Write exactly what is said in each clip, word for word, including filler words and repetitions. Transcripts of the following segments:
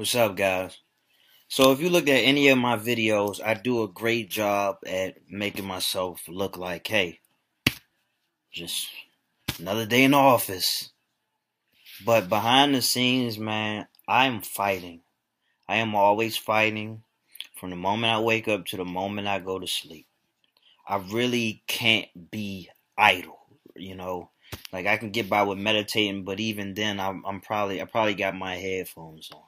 What's up, guys? So if you look at any of my videos, I do a great job at making myself look like, hey, just another day in the office. But behind the scenes, man, I'm fighting. I am always fighting from the moment I wake up to the moment I go to sleep. I really can't be idle, you know. Like, I can get by with meditating, but even then, I'm, I'm probably I probably got my headphones on.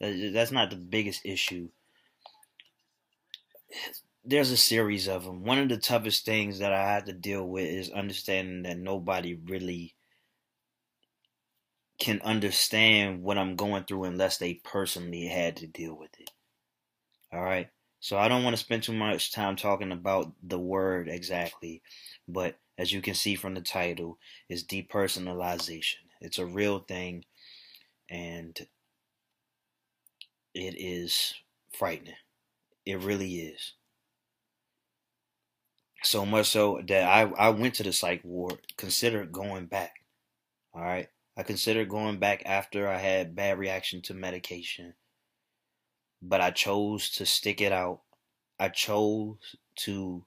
That's not the biggest issue. There's a series of them. One of the toughest things that I had to deal with is understanding that nobody really can understand what I'm going through unless they personally had to deal with it. All right? So I don't want to spend too much time talking about the word exactly, but as you can see from the title, it's depersonalization. It's a real thing, and it is frightening. It really is. So much so that I, I went to the psych ward, considered going back. All right. I considered going back after I had bad reaction to medication. But I chose to stick it out. I chose to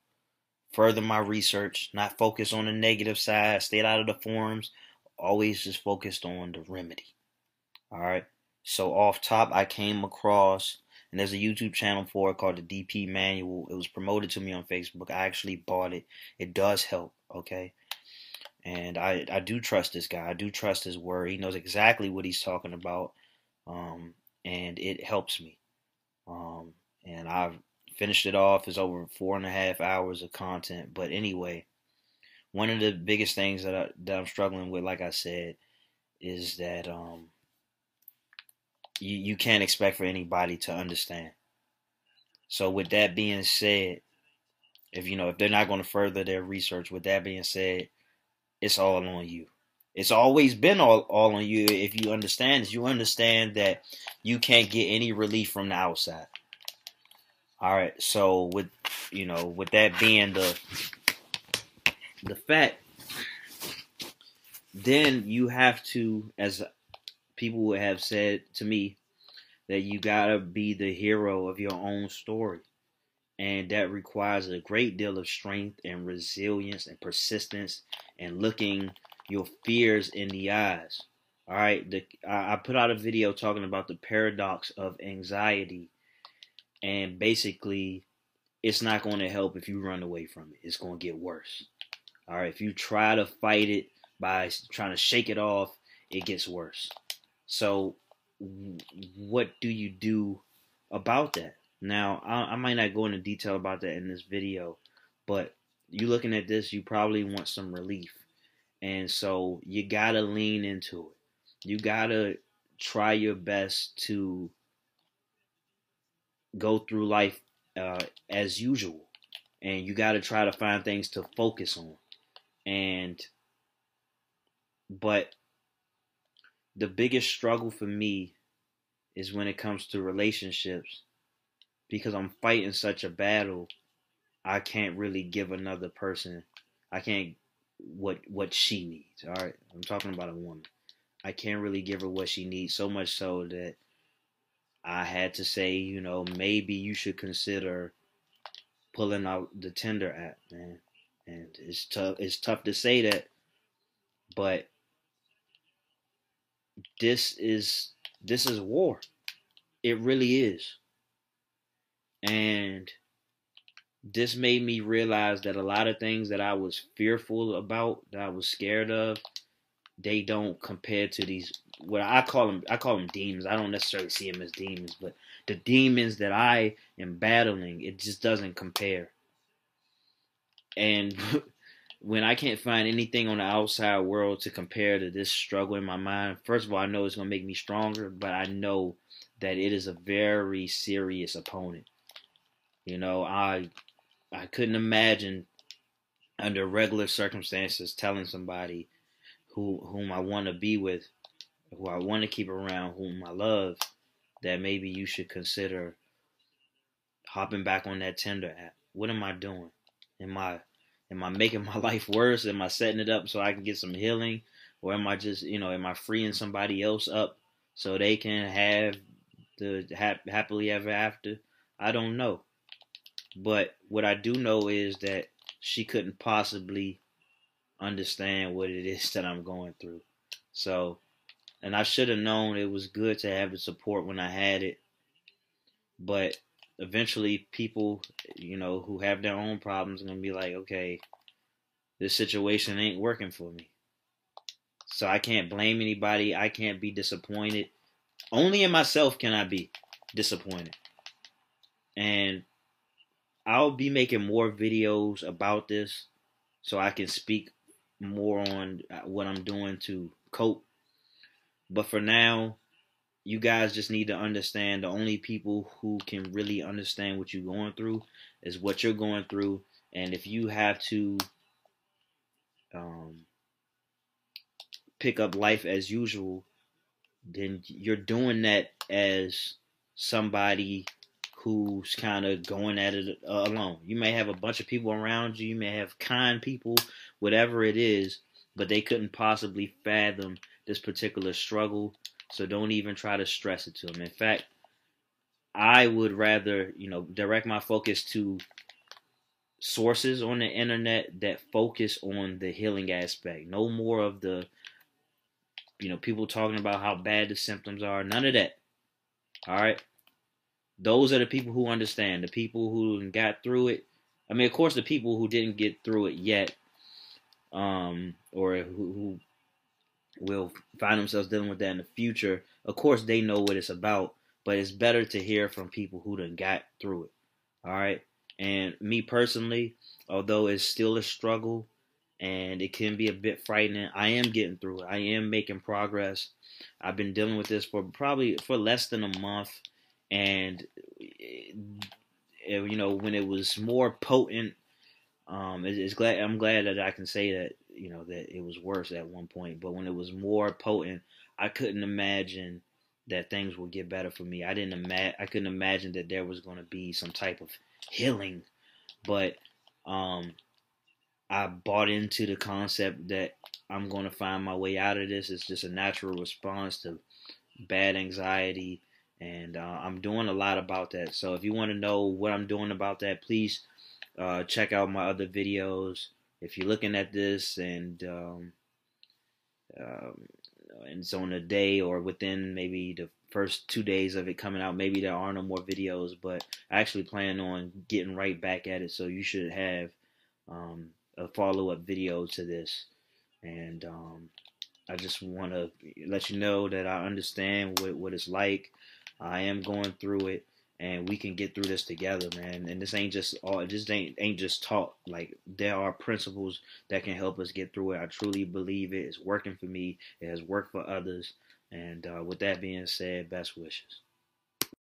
further my research, not focus on the negative side, stayed out of the forums, always just focused on the remedy. All right. So off top, I came across, and there's a YouTube channel for it called the D P Manual. It was promoted to me on Facebook. I actually bought it. It does help, okay? And I, I do trust this guy. I do trust his word. He knows exactly what he's talking about, um, and it helps me. Um, and I've finished it off. It's over four and a half hours of content. But anyway, one of the biggest things that, I, that I'm struggling with, like I said, is that... Um, You, you can't expect for anybody to understand. So with that being said, if you know if they're not going to further their research, with that being said, it's all on you. It's always been all, all on you. If you understand this, you understand that you can't get any relief from the outside. All right. So with you know with that being the the fact, then you have to, as people would have said to me, that you gotta be the hero of your own story. And that requires a great deal of strength and resilience and persistence and looking your fears in the eyes. All right, the, I put out a video talking about the paradox of anxiety. And basically, it's not going to help if you run away from it. It's going to get worse. All right, if you try to fight it by trying to shake it off, it gets worse. So what do you do about that? Now, I, I might not go into detail about that in this video, but you looking at this, you probably want some relief. And so you got to lean into it. You got to try your best to go through life uh, as usual. And you got to try to find things to focus on. And, but... the biggest struggle for me is when it comes to relationships, because I'm fighting such a battle, I can't really give another person, I can't, what what she needs, all right? I'm talking about a woman. I can't really give her what she needs, so much so that I had to say, you know, maybe you should consider pulling out the Tinder app, man. And it's tough, it's tough to say that, but This is this is war. It really is. And this made me realize that a lot of things that I was fearful about, that I was scared of, they don't compare to these, what I call them, I call them demons. I don't necessarily see them as demons, but the demons that I am battling, it just doesn't compare. And when I can't find anything on the outside world to compare to this struggle in my mind, first of all, I know it's going to make me stronger, but I know that it is a very serious opponent. You know, I I couldn't imagine under regular circumstances telling somebody who whom I want to be with, who I want to keep around, whom I love, that maybe you should consider hopping back on that Tinder app. What am I doing? Am I... Am I making my life worse? Am I setting it up so I can get some healing? Or am I just, you know, am I freeing somebody else up so they can have the hap happily ever after. I don't know. But what I do know is that she couldn't possibly understand what it is that I'm going through. So, and I should have known it was good to have the support when I had it. But eventually people, you know, who have their own problems are going to be like, okay, this situation ain't working for me. So I can't blame anybody. I can't be disappointed. Only in myself can I be disappointed. And I'll be making more videos about this so I can speak more on what I'm doing to cope. But for now, you guys just need to understand the only people who can really understand what you're going through is what you're going through. And if you have to um, pick up life as usual, then you're doing that as somebody who's kind of going at it uh, alone. You may have a bunch of people around you. You may have kind people, whatever it is, but they couldn't possibly fathom this particular struggle. So don't even try to stress it to them. In fact, I would rather, you know, direct my focus to sources on the internet that focus on the healing aspect. No more of the, you know, people talking about how bad the symptoms are. None of that. All right. Those are the people who understand, the people who got through it. I mean, of course, the people who didn't get through it yet, um, or who, who will find themselves dealing with that in the future, of course, they know what it's about, but it's better to hear from people who done got through it, all right? And me personally, although it's still a struggle and it can be a bit frightening, I am getting through it. I am making progress. I've been dealing with this for probably for less than a month. And, you know, when it was more potent, um, it's glad I'm glad that I can say that, you know, that it was worse at one point. But when it was more potent, I couldn't imagine that things would get better for me. I didn't imagine I couldn't imagine that there was going to be some type of healing. But um, I bought into the concept that I'm going to find my way out of this. It's just a natural response to bad anxiety. And uh, I'm doing a lot about that. So if you want to know what I'm doing about that, please uh, check out my other videos. If you're looking at this and, um, um, and it's on a day or within maybe the first two days of it coming out, maybe there are no more videos. But I actually plan on getting right back at it. So you should have um, a follow-up video to this. And um, I just want to let you know that I understand what, what it's like. I am going through it, and we can get through this together, man. And this ain't just all. This ain't ain't just talk. Like, there are principles that can help us get through it. I truly believe it. It's working for me. It has worked for others. And uh, with that being said, best wishes.